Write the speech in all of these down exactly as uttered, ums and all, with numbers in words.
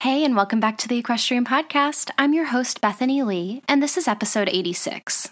Hey, and welcome back to the Equestrian Podcast. I'm your host, Bethany Lee, and this is episode eighty-six.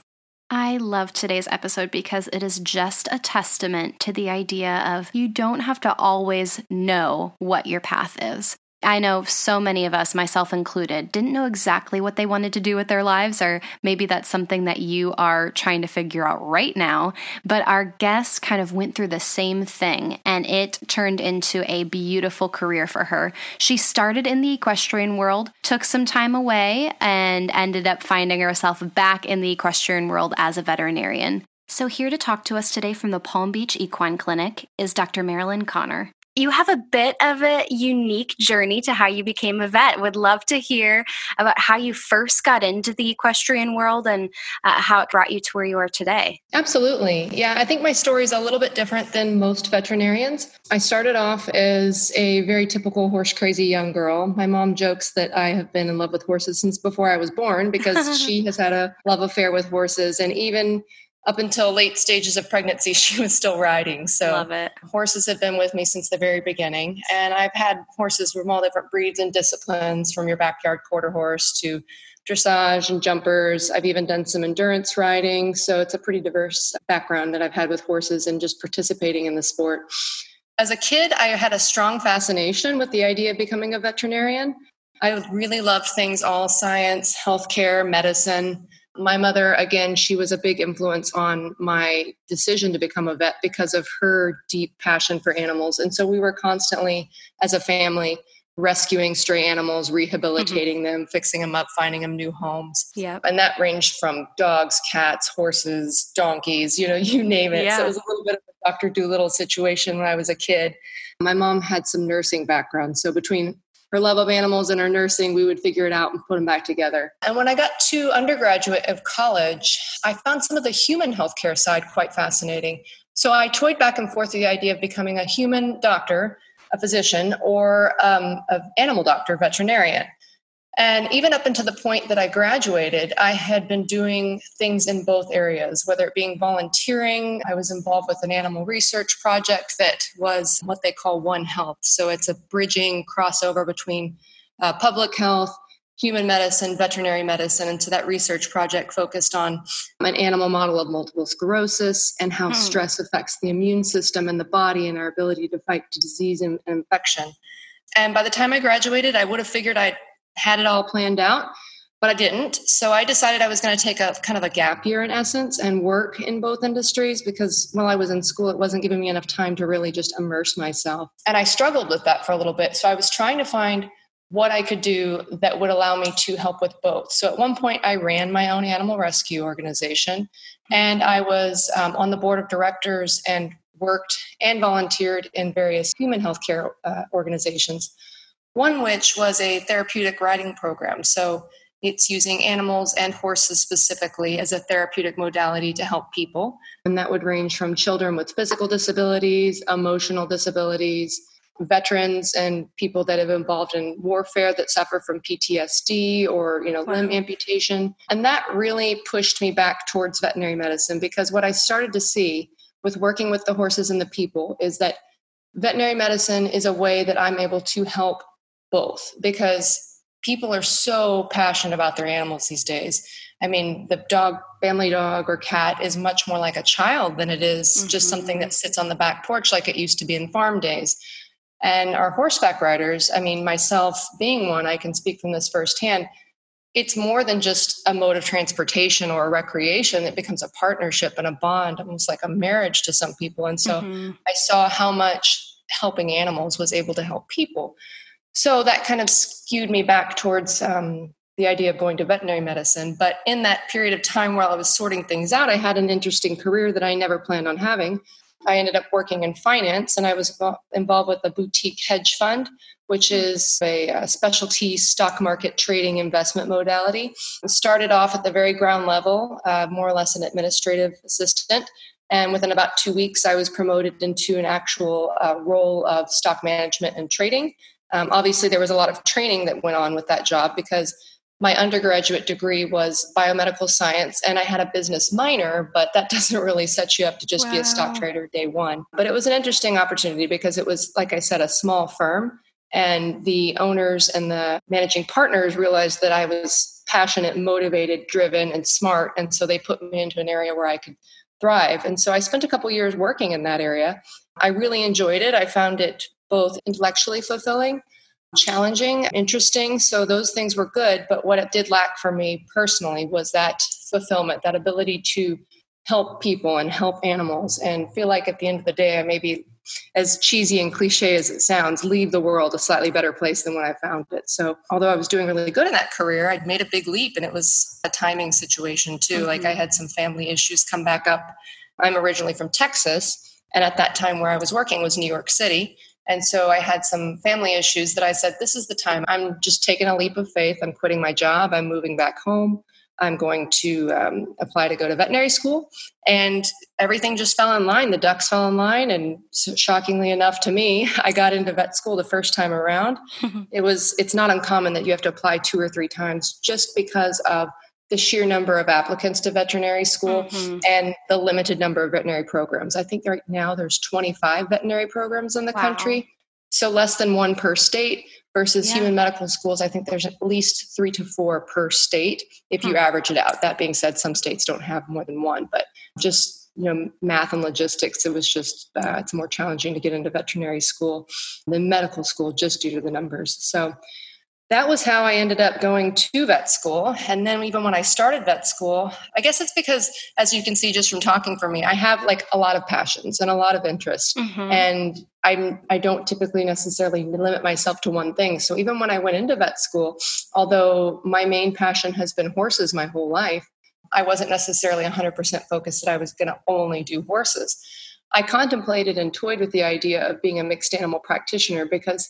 I love today's episode because it is just a testament to the idea of you don't have to always know what your path is. I know so many of us, myself included, didn't know exactly what they wanted to do with their lives, or maybe that's something that you are trying to figure out right now. But our guest kind of went through the same thing, and it turned into a beautiful career for her. She started in the equestrian world, took some time away, and ended up finding herself back in the equestrian world as a veterinarian. So here to talk to us today from the Palm Beach Equine Clinic is Doctor Marilyn Connor. You have a bit of a unique journey to how you became a vet. Would love to hear about how you first got into the equestrian world and uh, how it brought you to where you are today. Absolutely. Yeah, I think my story is a little bit different than most veterinarians. I started off as a very typical horse crazy young girl. My mom jokes that I have been in love with horses since before I was born because she has had a love affair with horses, and even up until late stages of pregnancy, she was still riding. So love it. Horses have been with me since the very beginning. And I've had horses from all different breeds and disciplines, from your backyard quarter horse to dressage and jumpers. I've even done some endurance riding. So it's a pretty diverse background that I've had with horses and just participating in the sport. As a kid, I had a strong fascination with the idea of becoming a veterinarian. I really loved things, all science, healthcare, medicine. My mother, again, she was a big influence on my decision to become a vet because of her deep passion for animals. And so we were constantly, as a family, rescuing stray animals, rehabilitating mm-hmm. them, fixing them up, finding them new homes. Yep. And that ranged from dogs, cats, horses, donkeys, you know, you name it. Yeah. So it was a little bit of a Doctor Dolittle situation when I was a kid. My mom had some nursing background. So between her love of animals and her nursing, we would figure it out and put them back together. And when I got to undergraduate of college, I found some of the human healthcare side quite fascinating. So I toyed back and forth with the idea of becoming a human doctor, a physician, or um, an animal doctor, veterinarian. And even up until the point that I graduated, I had been doing things in both areas, whether it being volunteering. I was involved with an animal research project that was what they call One Health. So it's a bridging crossover between uh, public health, human medicine, veterinary medicine. And so that research project focused on an animal model of multiple sclerosis and how mm. stress affects the immune system and the body and our ability to fight disease and, and infection. And by the time I graduated, I would have figured I'd had it all planned out, but I didn't. So I decided I was going to take a kind of a gap year in essence and work in both industries, because while I was in school, it wasn't giving me enough time to really just immerse myself. And I struggled with that for a little bit. So I was trying to find what I could do that would allow me to help with both. So at one point I ran my own animal rescue organization, and I was um, on the board of directors and worked and volunteered in various human healthcare uh, organizations. One which was a therapeutic riding program. So it's using animals and horses specifically as a therapeutic modality to help people. And that would range from children with physical disabilities, emotional disabilities, veterans and people that have been involved in warfare that suffer from P T S D or, you know, wow. limb amputation. And that really pushed me back towards veterinary medicine, because what I started to see with working with the horses and the people is that veterinary medicine is a way that I'm able to help both, because people are so passionate about their animals these days. I mean, the dog, family dog or cat is much more like a child than it is mm-hmm. just something that sits on the back porch like it used to be in farm days. And our horseback riders, I mean, myself being one, I can speak from this firsthand. It's more than just a mode of transportation or a recreation. It becomes a partnership and a bond, almost like a marriage to some people. And so mm-hmm. I saw how much helping animals was able to help people. So that kind of skewed me back towards um, the idea of going to veterinary medicine. But in that period of time while I was sorting things out, I had an interesting career that I never planned on having. I ended up working in finance, and I was involved with a boutique hedge fund, which is a, a specialty stock market trading investment modality. I started off at the very ground level, uh, more or less an administrative assistant. And within about two weeks, I was promoted into an actual uh, role of stock management and trading. Um, obviously, there was a lot of training that went on with that job because my undergraduate degree was biomedical science, and I had a business minor, but that doesn't really set you up to just wow. be a stock trader day one. But it was an interesting opportunity because it was, like I said, a small firm, and the owners and the managing partners realized that I was passionate, motivated, driven, and smart, and so they put me into an area where I could thrive. And so I spent a couple years working in that area. I really enjoyed it. I found it both intellectually fulfilling, challenging, interesting. So those things were good. But what it did lack for me personally was that fulfillment, that ability to help people and help animals and feel like at the end of the day, I maybe, as cheesy and cliche as it sounds, leave the world a slightly better place than when I found it. So although I was doing really good in that career, I'd made a big leap, and it was a timing situation too. Mm-hmm. Like I had some family issues come back up. I'm originally from Texas. And at that time where I was working was New York City. And so I had some family issues that I said, this is the time. I'm just taking a leap of faith. I'm quitting my job. I'm moving back home. I'm going to um, apply to go to veterinary school. And everything just fell in line. The ducks fell in line. And so, shockingly enough to me, I got into vet school the first time around. Mm-hmm. It was, it's not uncommon that you have to apply two or three times just because of the sheer number of applicants to veterinary school mm-hmm. and the limited number of veterinary programs. I think right now there's twenty-five veterinary programs in the wow. country. So less than one per state versus yeah. human medical schools. I think there's at least three to four per state if you mm-hmm. average it out. That being said, some states don't have more than one, but just, you know, math and logistics, it was just, uh, it's more challenging to get into veterinary school than medical school just due to the numbers. So that was how I ended up going to vet school. And then even when I started vet school, I guess it's because, as you can see just from talking for me, I have like a lot of passions and a lot of interests. Mm-hmm. And I'm, I don't typically necessarily limit myself to one thing. So even when I went into vet school, although my main passion has been horses my whole life, I wasn't necessarily one hundred percent focused that I was going to only do horses. I contemplated and toyed with the idea of being a mixed animal practitioner because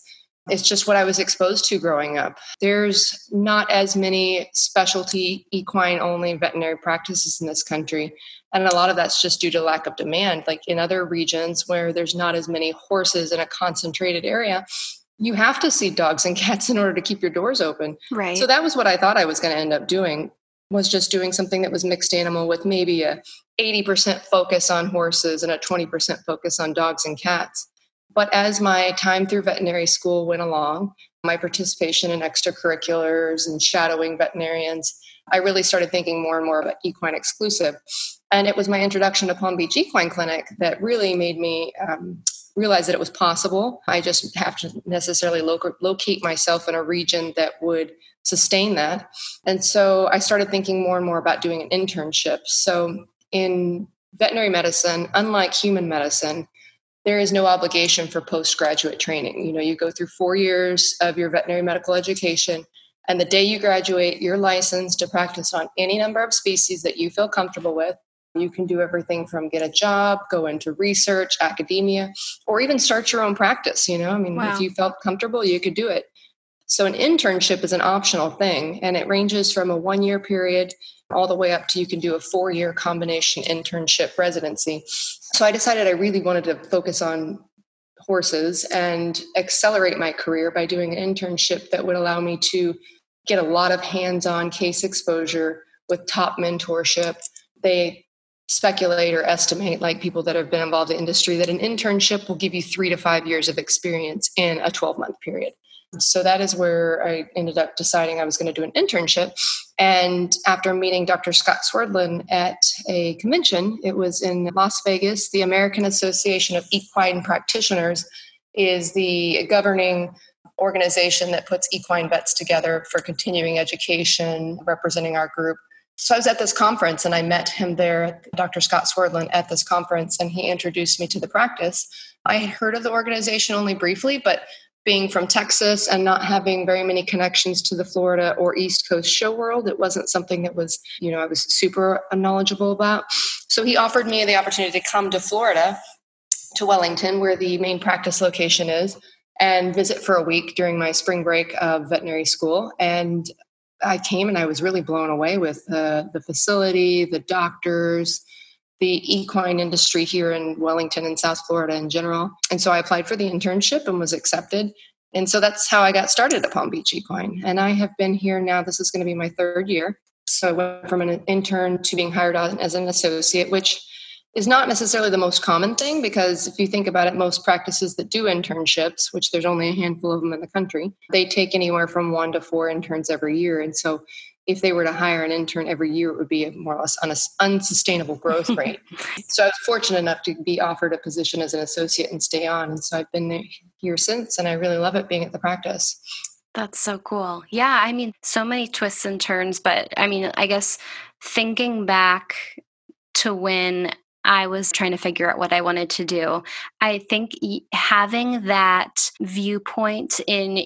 it's just what I was exposed to growing up. There's not as many specialty equine-only veterinary practices in this country. And a lot of that's just due to lack of demand. Like in other regions where there's not as many horses in a concentrated area, you have to see dogs and cats in order to keep your doors open. Right. So that was what I thought I was going to end up doing, was just doing something that was mixed animal with maybe a eighty percent focus on horses and a twenty percent focus on dogs and cats. But as my time through veterinary school went along, my participation in extracurriculars and shadowing veterinarians, I really started thinking more and more about equine exclusive. And it was my introduction to Palm Beach Equine Clinic that really made me um, realize that it was possible. I just have to necessarily lo- locate myself in a region that would sustain that. And so I started thinking more and more about doing an internship. So in veterinary medicine, unlike human medicine, there is no obligation for postgraduate training. You know, you go through four years of your veterinary medical education, and the day you graduate, you're licensed to practice on any number of species that you feel comfortable with. You can do everything from get a job, go into research, academia, or even start your own practice. You know, I mean, wow. if you felt comfortable, you could do it. So an internship is an optional thing, and it ranges from a one-year period all the way up to you can do a four-year combination internship residency. So I decided I really wanted to focus on horses and accelerate my career by doing an internship that would allow me to get a lot of hands-on case exposure with top mentorship. They speculate or estimate, like people that have been involved in the industry, that an internship will give you three to five years of experience in a twelve-month period. So that is where I ended up deciding I was going to do an internship. And after meeting Doctor Scott Swerdlin at a convention, it was in Las Vegas, the American Association of Equine Practitioners is the governing organization that puts equine vets together for continuing education, representing our group. So I was at this conference and I met him there, Doctor Scott Swerdlin, at this conference, and he introduced me to the practice. I had heard of the organization only briefly, but being from Texas and not having very many connections to the Florida or East Coast show world, it wasn't something that was, you know, I was super knowledgeable about. So he offered me the opportunity to come to Florida to Wellington, where the main practice location is, and visit for a week during my spring break of veterinary school. And I came and I was really blown away with the, the facility, the doctors, the equine industry here in Wellington and South Florida in general. And so I applied for the internship and was accepted. And so that's how I got started at Palm Beach Equine. And I have been here now, this is going to be my third year. So I went from an intern to being hired on as an associate, which is not necessarily the most common thing, because if you think about it, most practices that do internships, which there's only a handful of them in the country, they take anywhere from one to four interns every year. And so if they were to hire an intern every year, it would be a more or less an unsustainable growth rate. So I was fortunate enough to be offered a position as an associate and stay on. And so I've been here since, and I really love it being at the practice. That's so cool. Yeah, I mean, so many twists and turns, but I mean, I guess thinking back to when I was trying to figure out what I wanted to do, I think having that viewpoint in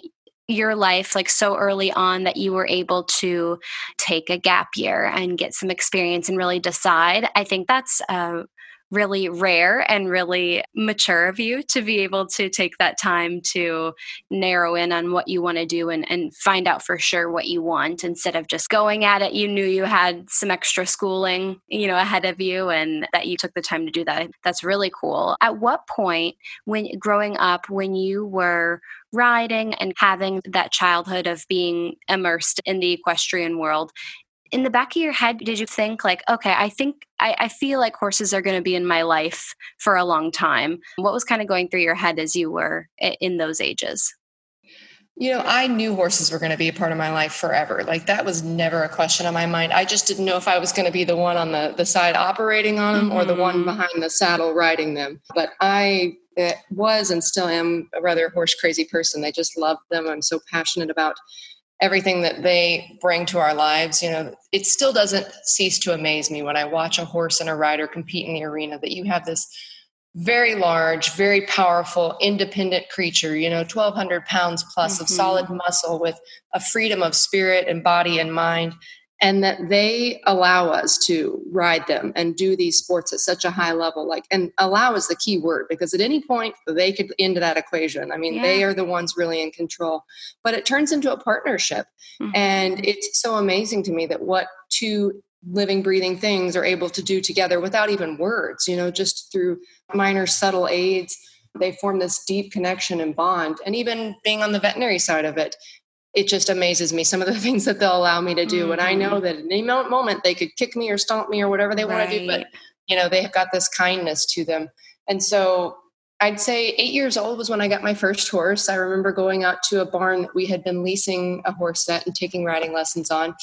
your life, like so early on, that you were able to take a gap year and get some experience and really decide, I think that's uh, really rare and really mature of you to be able to take that time to narrow in on what you want to do and, and find out for sure what you want, instead of just going at it. You knew you had some extra schooling, you know, ahead of you, and that you took the time to do that. That's really cool. At what point, when growing up, when you were riding and having that childhood of being immersed in the equestrian world, in the back of your head, did you think like, okay, I think, I, I feel like horses are going to be in my life for a long time? What was kind of going through your head as you were in those ages? You know, I knew horses were going to be a part of my life forever. Like, that was never a question on my mind. I just didn't know if I was going to be the one on the, the side operating on them, mm-hmm. or the one behind the saddle riding them. But I was and still am a rather horse crazy person. I just love them. I'm so passionate about everything that they bring to our lives. You know, it still doesn't cease to amaze me when I watch a horse and a rider compete in the arena, that you have this very large, very powerful, independent creature, you know, twelve hundred pounds plus, mm-hmm. of solid muscle, with a freedom of spirit and body and mind, and that they allow us to ride them and do these sports at such a high level. Like, and allow is the key word, because at any point they could end that equation. I mean, yeah. They are the ones really in control, but it turns into a partnership. Mm-hmm. And it's so amazing to me that what two living, breathing things are able to do together without even words, you know, just through minor subtle aids, they form this deep connection and bond. And even being on the veterinary side of it, it just amazes me, some of the things that they'll allow me to do. Mm-hmm. And I know that at any moment they could kick me or stomp me or whatever they right. want to do, but you know, they've got this kindness to them. And so I'd say eight years old was when I got my first horse. I remember going out to a barn that we had been leasing a horse at and taking riding lessons on.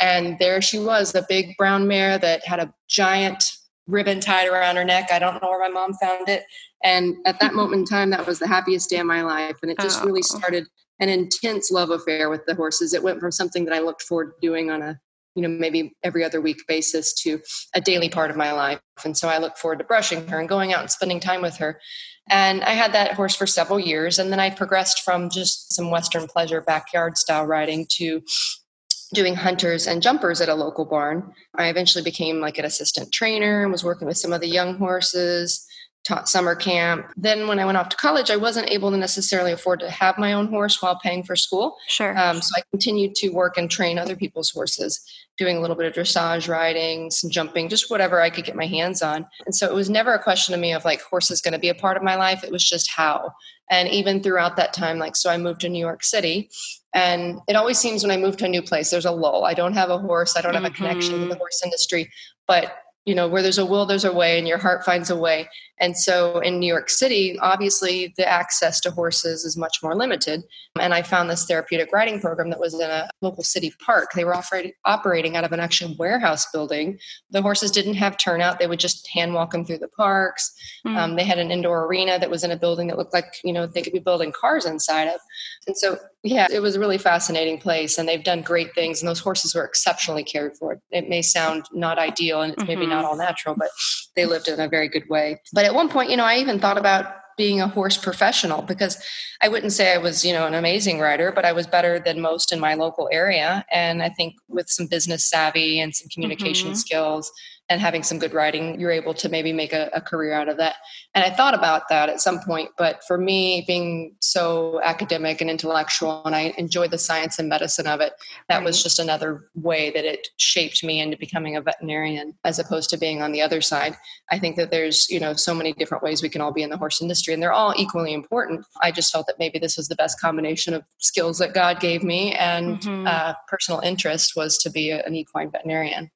And there she was, the big brown mare that had a giant ribbon tied around her neck. I don't know where my mom found it. And at that moment in time, that was the happiest day of my life. And it just oh. really started an intense love affair with the horses. It went from something that I looked forward to doing on a, you know, maybe every other week basis to a daily part of my life. And so I look forward to brushing her and going out and spending time with her. And I had that horse for several years. And then I progressed from just some Western pleasure backyard style riding to doing hunters and jumpers at a local barn. I eventually became like an assistant trainer and was working with some of the young horses, taught summer camp. Then when I went off to college, I wasn't able to necessarily afford to have my own horse while paying for school. Sure. Um, so I continued to work and train other people's horses, doing a little bit of dressage riding, some jumping, just whatever I could get my hands on. And so it was never a question to me of like, horse is going to be a part of my life. It was just how. And even throughout that time, like, so I moved to New York City, and it always seems when I move to a new place, there's a lull. I don't have a horse. I don't mm-hmm. have a connection to the horse industry, but you know, where there's a will, there's a way, and your heart finds a way. And so in New York City, obviously the access to horses is much more limited. And I found this therapeutic riding program that was in a local city park. They were operating, operating out of an actual warehouse building. The horses didn't have turnout. They would just hand walk them through the parks. Mm. Um, they had an indoor arena that was in a building that looked like, you know, they could be building cars inside of. And so, yeah, it was a really fascinating place, and they've done great things. And those horses were exceptionally cared for. It may sound not ideal, and it's mm-hmm. maybe not all natural, but they lived in a very good way. But at one point, you know, I even thought about being a horse professional, because I wouldn't say I was, you know, an amazing rider, but I was better than most in my local area. And I think with some business savvy and some communication mm-hmm. skills and having some good riding, you're able to maybe make a, a career out of that. And I thought about that at some point, but for me, being so academic and intellectual, and I enjoyed the science and medicine of it, that right. was just another way that it shaped me into becoming a veterinarian, as opposed to being on the other side. I think that there's, you know, so many different ways we can all be in the horse industry, and they're all equally important. I just felt that maybe this was the best combination of skills that God gave me and mm-hmm. uh, personal interest was to be a, an equine veterinarian.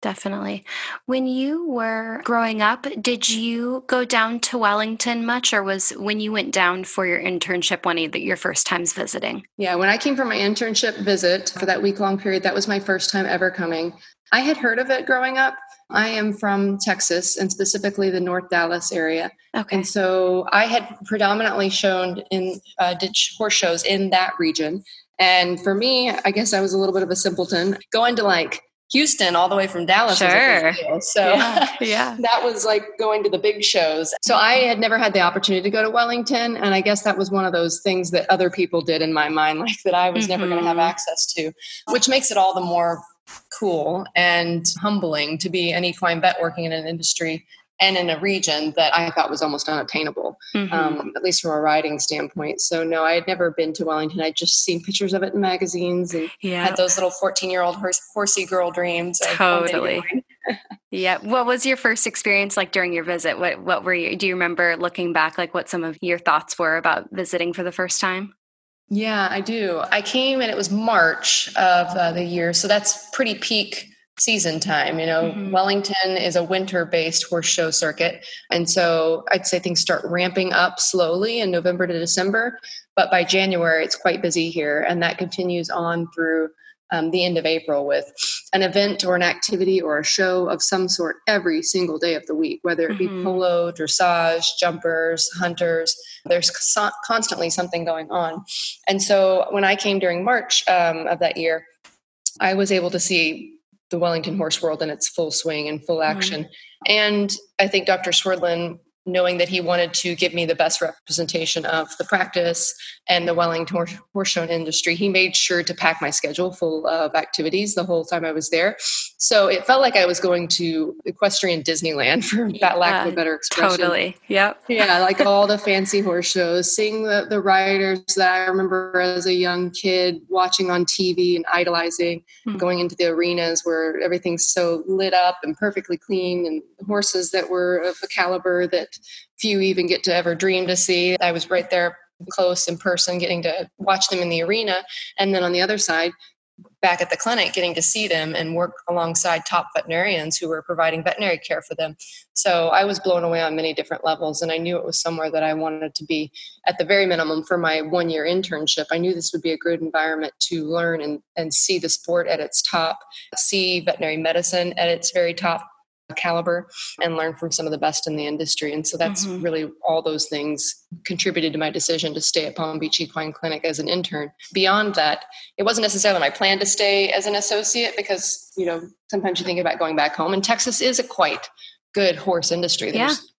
Definitely. When you were growing up, did you go down to Wellington much, or was when you went down for your internship one of your first times visiting? Yeah, when I came for my internship visit for that week-long period, that was my first time ever coming. I had heard of it growing up. I am from Texas, and specifically the North Dallas area. Okay. And so I had predominantly shown in uh, did horse shows in that region. And for me, I guess I was a little bit of a simpleton going to like Houston all the way from Dallas. Sure. So yeah, yeah. that was like going to the big shows. So I had never had the opportunity to go to Wellington. And I guess that was one of those things that other people did in my mind, like that I was mm-hmm. never going to have access to, which makes it all the more cool and humbling to be an equine vet working in an industry and in a region that I thought was almost unobtainable, mm-hmm. um, at least from a riding standpoint. So no, I had never been to Wellington. I'd just seen pictures of it in magazines and yeah. had those little fourteen-year-old horse, horsey girl dreams. Totally. yeah. What was your first experience like during your visit? What What were you? Do you remember looking back, like what some of your thoughts were about visiting for the first time? Yeah, I do. I came and it was March of uh, the year, so that's pretty peak season time. You know, mm-hmm. Wellington is a winter-based horse show circuit. And so I'd say things start ramping up slowly in November to December, but by January, it's quite busy here. And that continues on through um, the end of April with an event or an activity or a show of some sort every single day of the week, whether it be mm-hmm. polo, dressage, jumpers, hunters. There's so- constantly something going on. And so when I came during March um, of that year, I was able to see the Wellington horse world in its full swing and full action. Mm-hmm. And I think Doctor Swerdlin, knowing that he wanted to give me the best representation of the practice and the Wellington horse, horse show industry, he made sure to pack my schedule full of activities the whole time I was there. So it felt like I was going to equestrian Disneyland, for yeah, that lack of a better expression. Totally. Yep. Yeah. Like all the fancy horse shows, seeing the, the riders that I remember as a young kid watching on T V and idolizing, mm-hmm. going into the arenas where everything's so lit up and perfectly clean, and horses that were of a caliber that few even get to ever dream to see. I was right there close in person, getting to watch them in the arena. And then on the other side, back at the clinic, getting to see them and work alongside top veterinarians who were providing veterinary care for them. So I was blown away on many different levels. And I knew it was somewhere that I wanted to be at the very minimum for my one year internship. I knew this would be a good environment to learn and, and see the sport at its top, see veterinary medicine at its very top caliber, and learn from some of the best in the industry. And so that's mm-hmm. really all those things contributed to my decision to stay at Palm Beach Equine Clinic as an intern. Beyond that, it wasn't necessarily my plan to stay as an associate, because, you know, sometimes you think about going back home, and Texas is a quite good horse industry. There's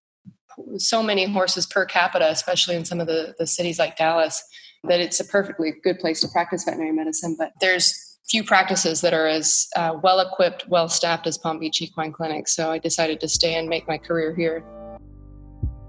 yeah. so many horses per capita, especially in some of the, the cities like Dallas, that it's a perfectly good place to practice veterinary medicine. But there's few practices that are as uh, well-equipped, well-staffed as Palm Beach Equine Clinic, so I decided to stay and make my career here.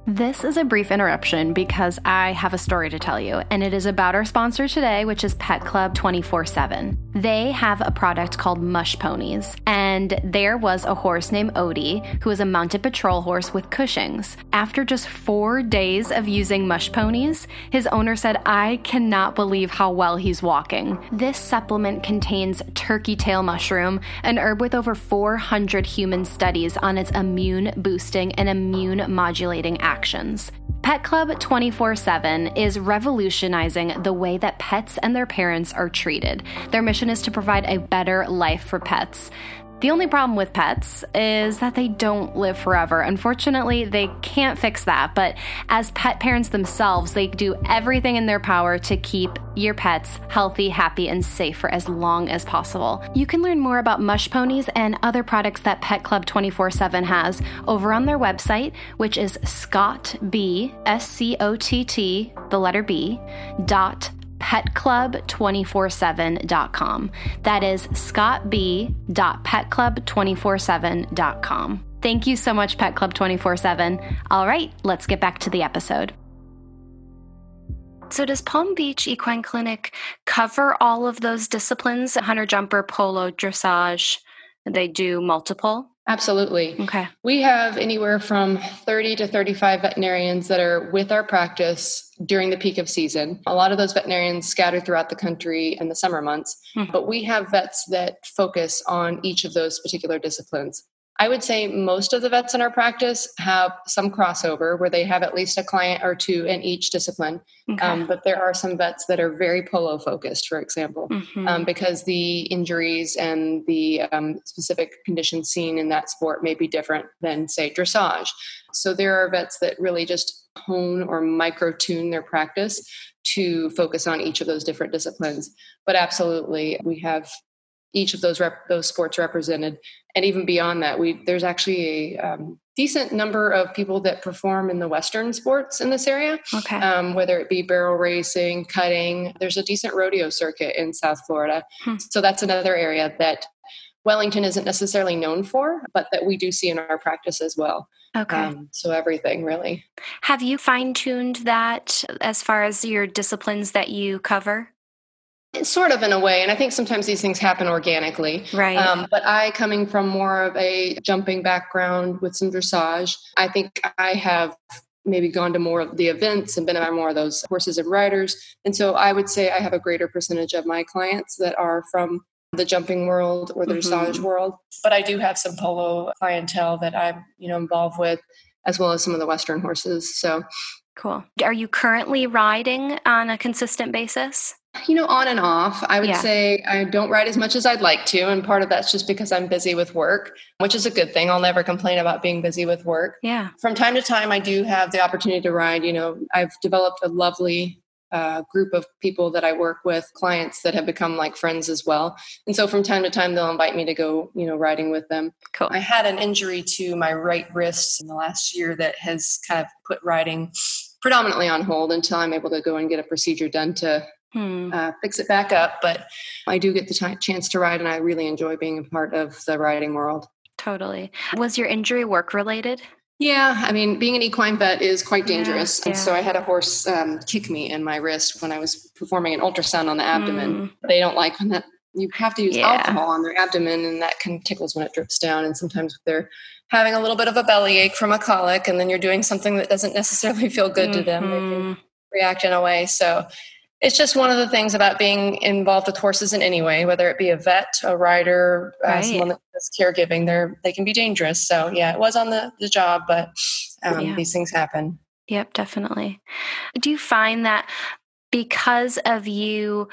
This is a brief interruption because I have a story to tell you, and it is about our sponsor today, which is Pet Club twenty-four seven. They have a product called Mush Ponies, and there was a horse named Odie who was a mounted patrol horse with Cushing's. After just four days of using Mush Ponies, his owner said, "I cannot believe how well he's walking." This supplement contains turkey tail mushroom, an herb with over four hundred human studies on its immune-boosting and immune-modulating action. Actions. Pet Club twenty-four seven is revolutionizing the way that pets and their parents are treated. Their mission is to provide a better life for pets. The only problem with pets is that they don't live forever. Unfortunately, they can't fix that. But as pet parents themselves, they do everything in their power to keep your pets healthy, happy, and safe for as long as possible. You can learn more about Mush Ponies and other products that Pet Club twenty-four seven has over on their website, which is scottb, S C O T T, the letter B, dot pet club two four seven dot com. That is scott b dot pet club two four seven dot com. Thank you so much, Pet Club twenty-four seven. All right, let's get back to the episode. So does Palm Beach Equine Clinic cover all of those disciplines? Hunter jumper, polo, dressage, they do multiple? Absolutely. Okay. We have anywhere from thirty to thirty-five veterinarians that are with our practice during the peak of season. A lot of those veterinarians scatter throughout the country in the summer months, mm-hmm. but we have vets that focus on each of those particular disciplines. I would say most of the vets in our practice have some crossover where they have at least a client or two in each discipline. Okay. Um, but there are some vets that are very polo focused, for example, mm-hmm. um, because the injuries and the um, specific conditions seen in that sport may be different than, say, dressage. So there are vets that really just hone or micro-tune their practice to focus on each of those different disciplines. But absolutely, we have each of those rep- those sports represented. And even beyond that, we there's actually a um, decent number of people that perform in the Western sports in this area, okay. um, whether it be barrel racing, cutting. There's a decent rodeo circuit in South Florida. Hmm. So that's another area that Wellington isn't necessarily known for, but that we do see in our practice as well. Okay. Um, so everything, really. Have you fine-tuned that as far as your disciplines that you cover? Sort of in a way. And I think sometimes these things happen organically. Right. Um, but I, coming from more of a jumping background with some dressage, I think I have maybe gone to more of the events and been around more of those horses and riders. And so I would say I have a greater percentage of my clients that are from the jumping world or the mm-hmm. dressage world. But I do have some polo clientele that I'm, you know, involved with, as well as some of the Western horses. So cool. Are you currently riding on a consistent basis? You know, on and off. I would yeah. say I don't ride as much as I'd like to. And part of that's just because I'm busy with work, which is a good thing. I'll never complain about being busy with work. Yeah. From time to time, I do have the opportunity to ride. You know, I've developed a lovely uh, group of people that I work with, clients that have become like friends as well. And so from time to time, they'll invite me to go, you know, riding with them. Cool. I had an injury to my right wrist in the last year that has kind of put riding predominantly on hold until I'm able to go and get a procedure done to Hmm. Uh, fix it back up. But I do get the t- chance to ride, and I really enjoy being a part of the riding world. Totally. Was your injury work related? Yeah. I mean, being an equine vet is quite dangerous. Yeah, yeah. And so I had a horse um, kick me in my wrist when I was performing an ultrasound on the abdomen. Hmm. They don't like when that, you have to use yeah. alcohol on their abdomen, and that can tickles when it drips down. And sometimes they're having a little bit of a bellyache from a colic, and then you're doing something that doesn't necessarily feel good mm-hmm. to them. They can react in a way. So it's just one of the things about being involved with horses in any way, whether it be a vet, a rider, right. uh, someone that does caregiving, they're, they can be dangerous. So yeah, it was on the, the job, but um, yeah. these things happen. Yep, definitely. Do you find that because of you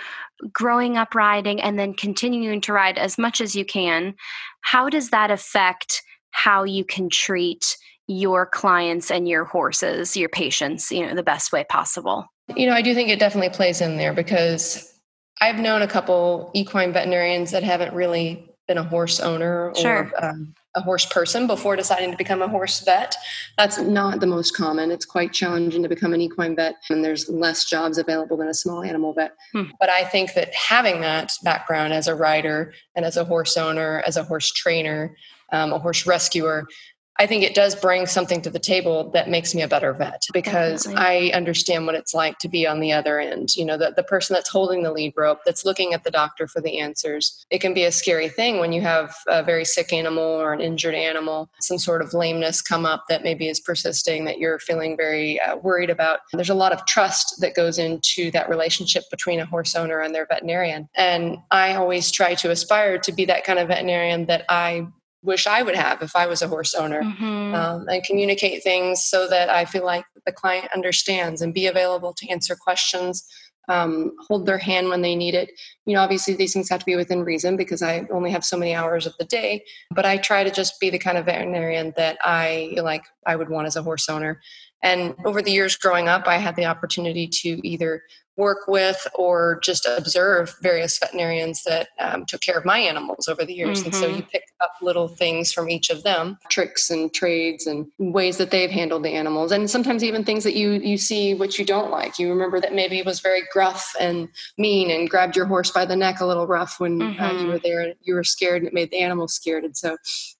growing up riding and then continuing to ride as much as you can, how does that affect how you can treat your clients and your horses, your patients, you know, the best way possible? You know, I do think it definitely plays in there, because I've known a couple equine veterinarians that haven't really been a horse owner or sure. um, a horse person before deciding to become a horse vet. That's not the most common. It's quite challenging to become an equine vet, and there's less jobs available than a small animal vet. Hmm. But I think that having that background as a rider and as a horse owner, as a horse trainer, um, a horse rescuer, I think it does bring something to the table that makes me a better vet, because definitely. I understand what it's like to be on the other end. You know, the, the person that's holding the lead rope, that's looking at the doctor for the answers. It can be a scary thing when you have a very sick animal or an injured animal, some sort of lameness come up that maybe is persisting that you're feeling very uh, worried about. There's a lot of trust that goes into that relationship between a horse owner and their veterinarian. And I always try to aspire to be that kind of veterinarian that I wish I would have if I was a horse owner, mm-hmm. um, and communicate things so that I feel like the client understands and be available to answer questions um, hold their hand when they need it. You know, obviously these things have to be within reason because I only have so many hours of the day, but I try to just be the kind of veterinarian that I feel like I would want as a horse owner. And over the years growing up, I had the opportunity to either work with or just observe various veterinarians that um, took care of my animals over the years. Mm-hmm. And so you pick up little things from each of them, tricks and trades and ways that they've handled the animals. And sometimes even things that you, you see which you don't like. You remember that maybe it was very gruff and mean and grabbed your horse by the neck a little rough when mm-hmm. uh, you were there and you were scared and it made the animal scared. And so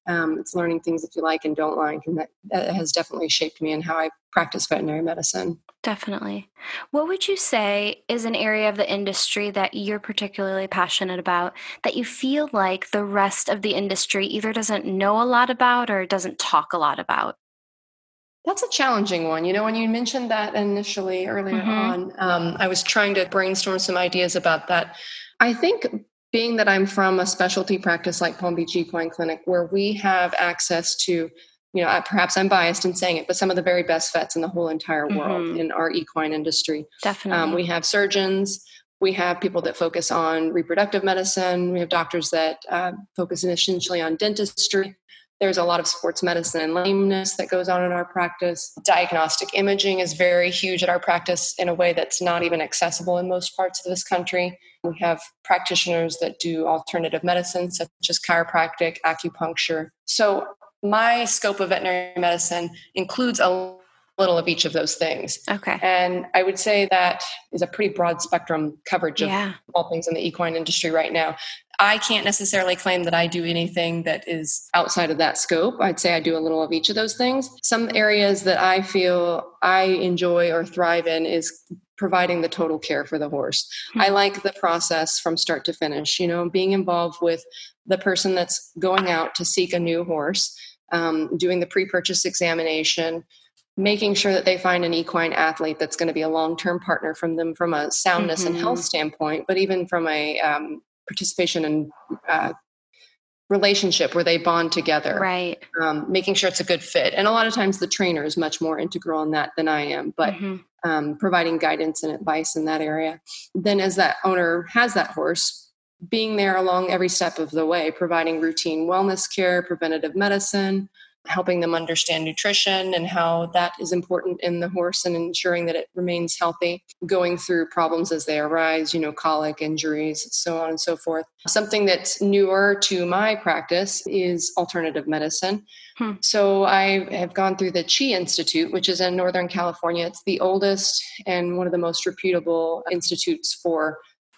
um, it's learning things that you like and don't like. And that, that has definitely shaped me in how I practice veterinary medicine. Definitely. What would you say is an area of the industry that you're particularly passionate about that you feel like the rest of the industry either doesn't know a lot about or doesn't talk a lot about? That's a challenging one. You know, when you mentioned that initially earlier mm-hmm. on, um, I was trying to brainstorm some ideas about that. I think being that I'm from a specialty practice like Palm Beach Equine Clinic, where we have access to, you know, I, perhaps I'm biased in saying it, but some of the very best vets in the whole entire world mm-hmm. in our equine industry. Definitely. Um, we have surgeons. We have people that focus on reproductive medicine. We have doctors that uh, focus essentially on dentistry. There's a lot of sports medicine and lameness that goes on in our practice. Diagnostic imaging is very huge at our practice in a way that's not even accessible in most parts of this country. We have practitioners that do alternative medicine, such as chiropractic, acupuncture. So my scope of veterinary medicine includes a little of each of those things. Okay. And I would say that is a pretty broad spectrum coverage of yeah. all things in the equine industry right now. I can't necessarily claim that I do anything that is outside of that scope. I'd say I do a little of each of those things. Some areas that I feel I enjoy or thrive in is providing the total care for the horse. Mm-hmm. I like the process from start to finish, you know, being involved with the person that's going out to seek a new horse, um, doing the pre-purchase examination, making sure that they find an equine athlete that's going to be a long-term partner from them from a soundness mm-hmm. and health standpoint, but even from a um, participation and uh, relationship where they bond together, right? Um, making sure it's a good fit. And a lot of times the trainer is much more integral in that than I am, but mm-hmm. um, providing guidance and advice in that area. Then as that owner has that horse, being there along every step of the way, providing routine wellness care, preventative medicine, helping them understand nutrition and how that is important in the horse and ensuring that it remains healthy, going through problems as they arise, you know, colic, injuries, so on and so forth. Something that's newer to my practice is alternative medicine. Hmm. So I have gone through the Chi Institute, which is in Northern California. It's the oldest and one of the most reputable institutes for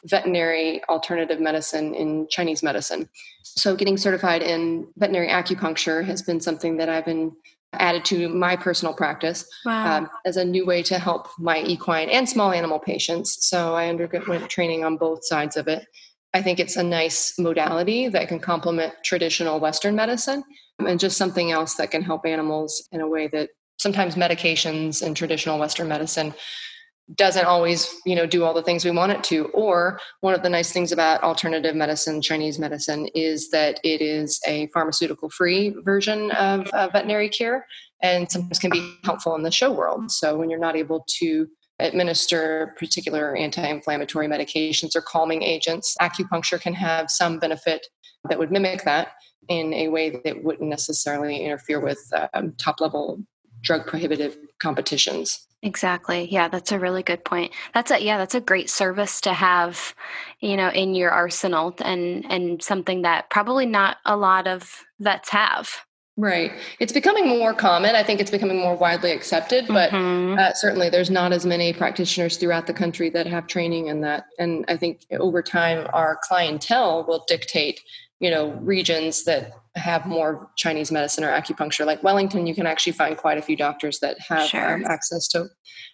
veterinary alternative medicine in Chinese medicine. So getting certified in veterinary acupuncture has been something that I've been added to my personal practice wow. um, as a new way to help my equine and small animal patients. So I underwent training on both sides of it. I think it's a nice modality that can complement traditional Western medicine and just something else that can help animals in a way that sometimes medications and traditional Western medicine doesn't always, you know, do all the things we want it to. Or one of the nice things about alternative medicine, Chinese medicine, is that it is a pharmaceutical-free version of uh, veterinary care and sometimes can be helpful in the show world. So when you're not able to administer particular anti-inflammatory medications or calming agents, acupuncture can have some benefit that would mimic that in a way that wouldn't necessarily interfere with um, top-level drug prohibitive competitions. Exactly. Yeah, that's a really good point. That's a, yeah, that's a great service to have, you know, in your arsenal and, and something that probably not a lot of vets have. Right. It's becoming more common. I think it's becoming more widely accepted, but mm-hmm. uh, certainly there's not as many practitioners throughout the country that have training in that. And I think over time, our clientele will dictate, you know, regions that have more Chinese medicine or acupuncture. Like Wellington, you can actually find quite a few doctors that have sure. um, access to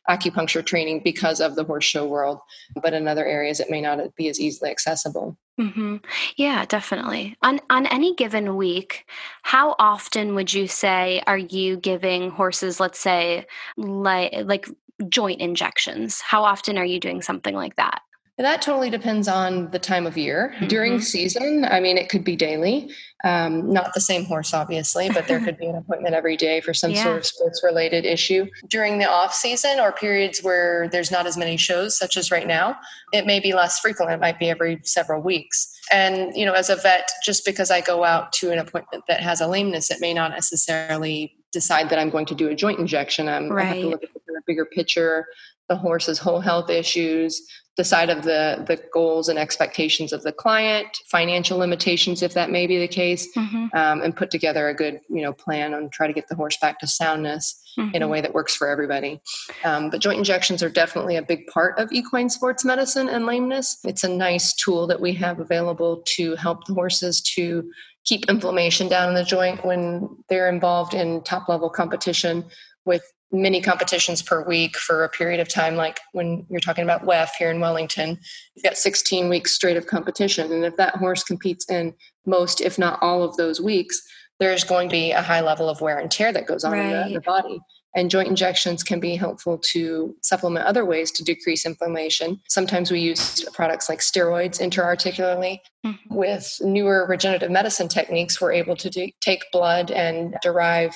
acupuncture training because of the horse show world. But in other areas, it may not be as easily accessible. Mm-hmm. Yeah, definitely. On on any given week, how often would you say are you giving horses, let's say, like, like joint injections? How often are you doing something like that? And that totally depends on the time of year. Mm-hmm. During season, I mean, it could be daily. Um, not the same horse, obviously, but there could be an appointment every day for some yeah. sort of sports-related issue. During the off-season or periods where there's not as many shows, such as right now, it may be less frequent. It might be every several weeks. And, you know, as a vet, just because I go out to an appointment that has a lameness, it may not necessarily decide that I'm going to do a joint injection. I'm, right. I have to look at the kind of bigger picture, the horse's whole health issues, the side of the, the goals and expectations of the client, financial limitations, if that may be the case, mm-hmm. um, and put together a good, you know, plan and try to get the horse back to soundness mm-hmm. in a way that works for everybody. Um, but joint injections are definitely a big part of equine sports medicine and lameness. It's a nice tool that we have available to help the horses to keep inflammation down in the joint when they're involved in top level competition with many competitions per week for a period of time. Like when you're talking about W E F here in Wellington, you've got sixteen weeks straight of competition. And if that horse competes in most, if not all of those weeks, there's going to be a high level of wear and tear that goes on right. in the, the body. And joint injections can be helpful to supplement other ways to decrease inflammation. Sometimes we use products like steroids intra-articularly. Mm-hmm. With newer regenerative medicine techniques, we're able to do, take blood and derive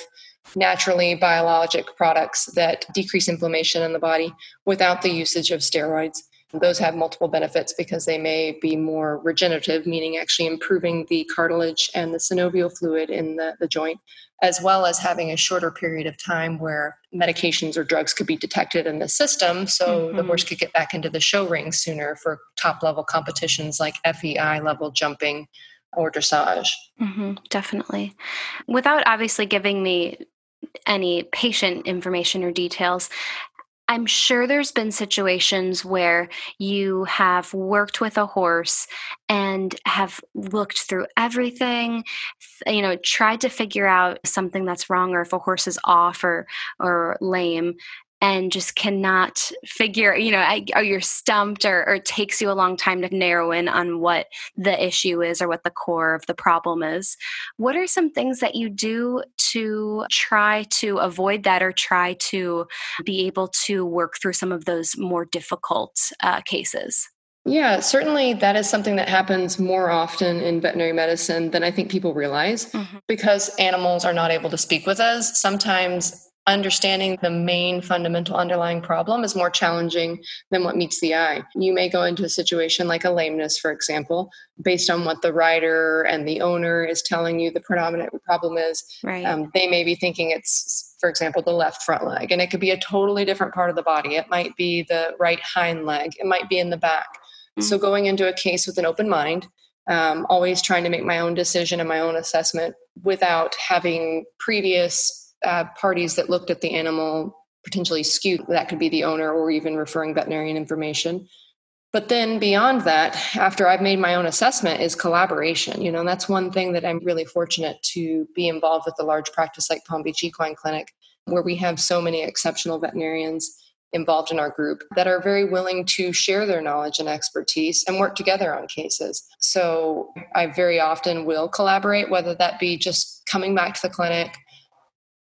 naturally biologic products that decrease inflammation in the body without the usage of steroids. Those have multiple benefits because they may be more regenerative, meaning actually improving the cartilage and the synovial fluid in the, the joint, as well as having a shorter period of time where medications or drugs could be detected in the system so mm-hmm. the horse could get back into the show ring sooner for top-level competitions like F E I level jumping or dressage. Mm-hmm, definitely. Without obviously giving me any patient information or details, I'm sure there's been situations where you have worked with a horse and have looked through everything, you know, tried to figure out something that's wrong or if a horse is off or, or lame and just cannot figure, you know, or you're stumped or, or it takes you a long time to narrow in on what the issue is or what the core of the problem is. What are some things that you do to try to avoid that or try to be able to work through some of those more difficult uh, cases? Yeah, certainly that is something that happens more often in veterinary medicine than I think people realize mm-hmm. because animals are not able to speak with us. Sometimes understanding the main fundamental underlying problem is more challenging than what meets the eye. You may go into a situation like a lameness, for example, based on what the rider and the owner is telling you the predominant problem is. Right. Um, they may be thinking it's, for example, the left front leg, and it could be a totally different part of the body. It might be the right hind leg. It might be in the back. Mm-hmm. So going into a case with an open mind, um, always trying to make my own decision and my own assessment without having previous Uh, parties that looked at the animal potentially skewed. That could be the owner or even referring veterinarian information. But then beyond that, after I've made my own assessment, is collaboration. You know, and that's one thing that I'm really fortunate to be involved with a large practice like Palm Beach Equine Clinic, where we have so many exceptional veterinarians involved in our group that are very willing to share their knowledge and expertise and work together on cases. So I very often will collaborate, whether that be just coming back to the clinic,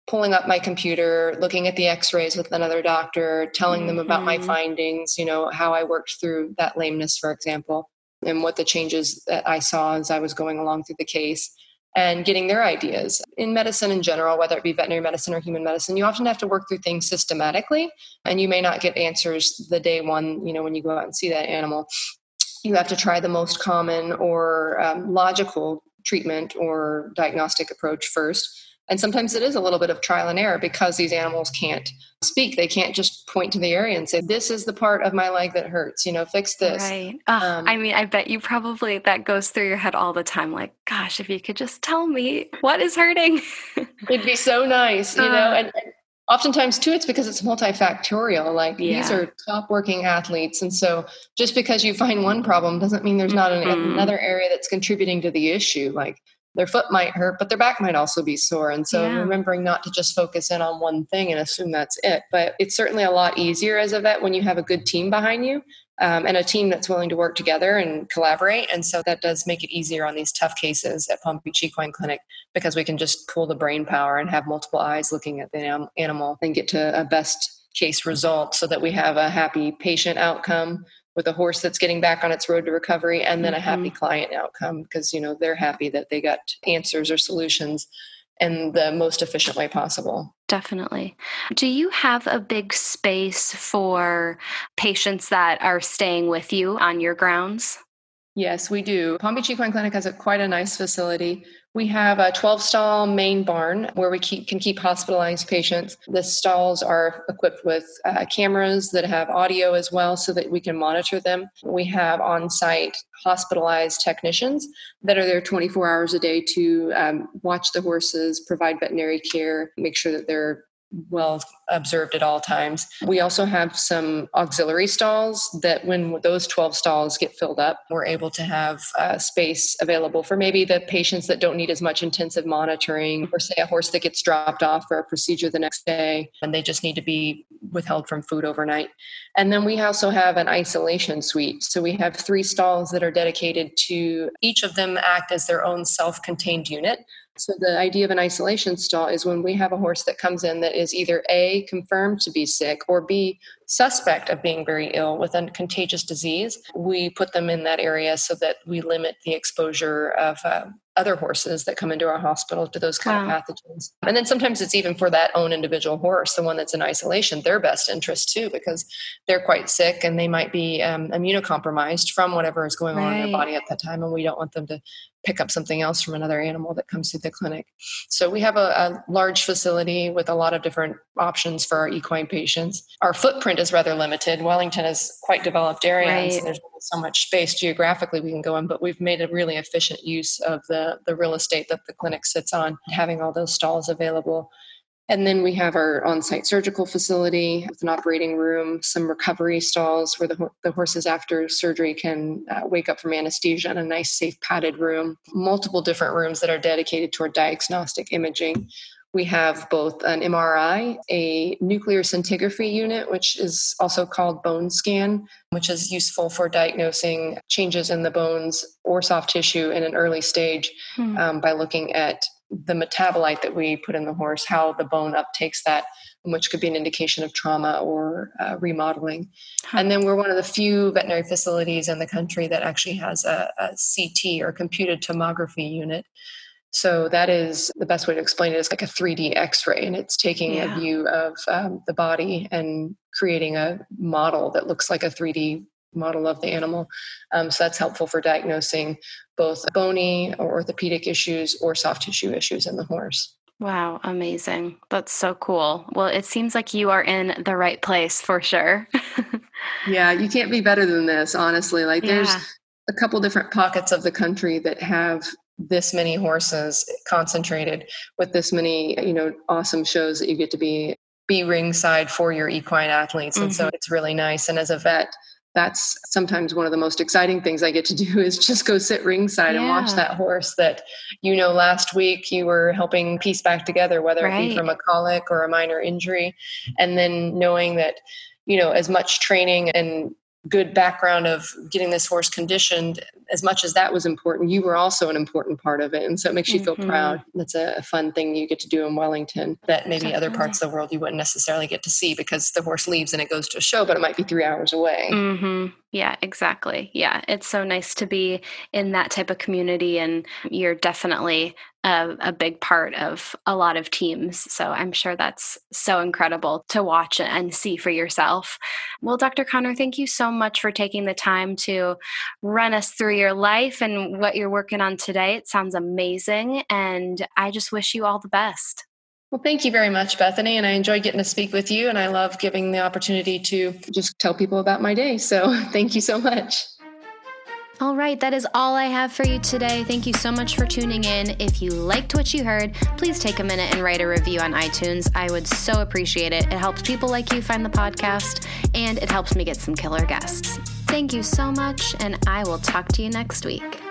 pulling up my computer, looking at the x-rays with another doctor, telling mm-hmm. them about my findings, you know, how I worked through that lameness, for example, and what the changes that I saw as I was going along through the case and getting their ideas. In medicine in general, whether it be veterinary medicine or human medicine, you often have to work through things systematically, and you may not get answers the day one, you know, when you go out and see that animal. You have to try the most common or um, logical treatment or diagnostic approach first. And sometimes it is a little bit of trial and error because these animals can't speak. They can't just point to the area and say, this is the part of my leg that hurts, you know, fix this. Right. Oh, um, I mean, I bet you probably that goes through your head all the time. Like, gosh, if you could just tell me what is hurting. It'd be so nice, you uh, know, and, and oftentimes too, it's because it's multifactorial. Like yeah. these are top working athletes. And so just because you find one problem doesn't mean there's not an, mm-hmm. another area that's contributing to the issue. Like, their foot might hurt, but their back might also be sore. And so yeah. remembering not to just focus in on one thing and assume that's it. But it's certainly a lot easier as a vet when you have a good team behind you um, and a team that's willing to work together and collaborate. And so that does make it easier on these tough cases at Palm Beach Equine Clinic because we can just pull the brain power and have multiple eyes looking at the animal and get to a best case result so that we have a happy patient outcome, with a horse that's getting back on its road to recovery, and then mm-hmm. a happy client outcome, because, you know, they're happy that they got answers or solutions in the most efficient way possible. Definitely. Do you have a big space for patients that are staying with you on your grounds? Yes, we do. Palm Beach Equine Clinic has a, quite a nice facility. We have a twelve-stall main barn where we keep, can keep hospitalized patients. The stalls are equipped with uh, cameras that have audio as well, so that we can monitor them. We have on-site hospitalized technicians that are there twenty-four hours a day to um, watch the horses, provide veterinary care, make sure that they're well observed at all times. We also have some auxiliary stalls that when those twelve stalls get filled up, we're able to have uh, space available for maybe the patients that don't need as much intensive monitoring, or say a horse that gets dropped off for a procedure the next day and they just need to be withheld from food overnight. And then we also have an isolation suite. So we have three stalls that are dedicated to each of them act as their own self-contained unit. So the idea of an isolation stall is when we have a horse that comes in that is either A, confirmed to be sick, or B, suspect of being very ill with a contagious disease. We put them in that area so that we limit the exposure of uh, other horses that come into our hospital to those kind wow. of pathogens. And then sometimes it's even for that own individual horse, the one that's in isolation, their best interest too, because they're quite sick and they might be um, immunocompromised from whatever is going right. on in their body at that time. And we don't want them to pick up something else from another animal that comes through the clinic. So we have a, a large facility with a lot of different options for our equine patients. Our footprint is rather limited. Wellington is quite developed area, right. so there's so much space geographically we can go in, but we've made a really efficient use of the, the real estate that the clinic sits on, having all those stalls available. And then we have our on-site surgical facility with an operating room, some recovery stalls where the, the horses after surgery can uh, wake up from anesthesia in a nice, safe, padded room, multiple different rooms that are dedicated toward diagnostic imaging. We have both an M R I, a nuclear scintigraphy unit, which is also called bone scan, which is useful for diagnosing changes in the bones or soft tissue in an early stage hmm. um, by looking at the metabolite that we put in the horse, how the bone uptakes that, which could be an indication of trauma or uh, remodeling. Huh. And then we're one of the few veterinary facilities in the country that actually has a, a C T or computed tomography unit. So that is the best way to explain it. It's like a three D X-ray, and it's taking yeah. a view of um, the body and creating a model that looks like a three D model of the animal. Um, so that's helpful for diagnosing both bony or orthopedic issues or soft tissue issues in the horse. Wow, amazing. That's so cool. Well, it seems like you are in the right place for sure. Yeah, you can't be better than this, honestly. Like there's yeah. a couple different pockets of the country that have this many horses concentrated with this many, you know, awesome shows that you get to be be ringside for your equine athletes. And mm-hmm. so it's really nice. And as a vet, that's sometimes one of the most exciting things I get to do is just go sit ringside yeah. and watch that horse that, you know, last week you were helping piece back together, whether right. it be from a colic or a minor injury. And then knowing that, you know, as much training and good background of getting this horse conditioned, as much as that was important, you were also an important part of it. And so it makes you mm-hmm. feel proud. That's a fun thing you get to do in Wellington that maybe Definitely. Other parts of the world you wouldn't necessarily get to see because the horse leaves and it goes to a show, but it might be three hours away. Mm-hmm. Yeah, exactly. Yeah. It's so nice to be in that type of community, and you're definitely a, a big part of a lot of teams. So I'm sure that's so incredible to watch and see for yourself. Well, Doctor Connor, thank you so much for taking the time to run us through your life and what you're working on today. It sounds amazing. And I just wish you all the best. Well, thank you very much, Bethany. And I enjoy getting to speak with you. And I love giving the opportunity to just tell people about my day. So thank you so much. All right, that is all I have for you today. Thank you so much for tuning in. If you liked what you heard, please take a minute and write a review on iTunes. I would so appreciate it. It helps people like you find the podcast, and it helps me get some killer guests. Thank you so much, and I will talk to you next week.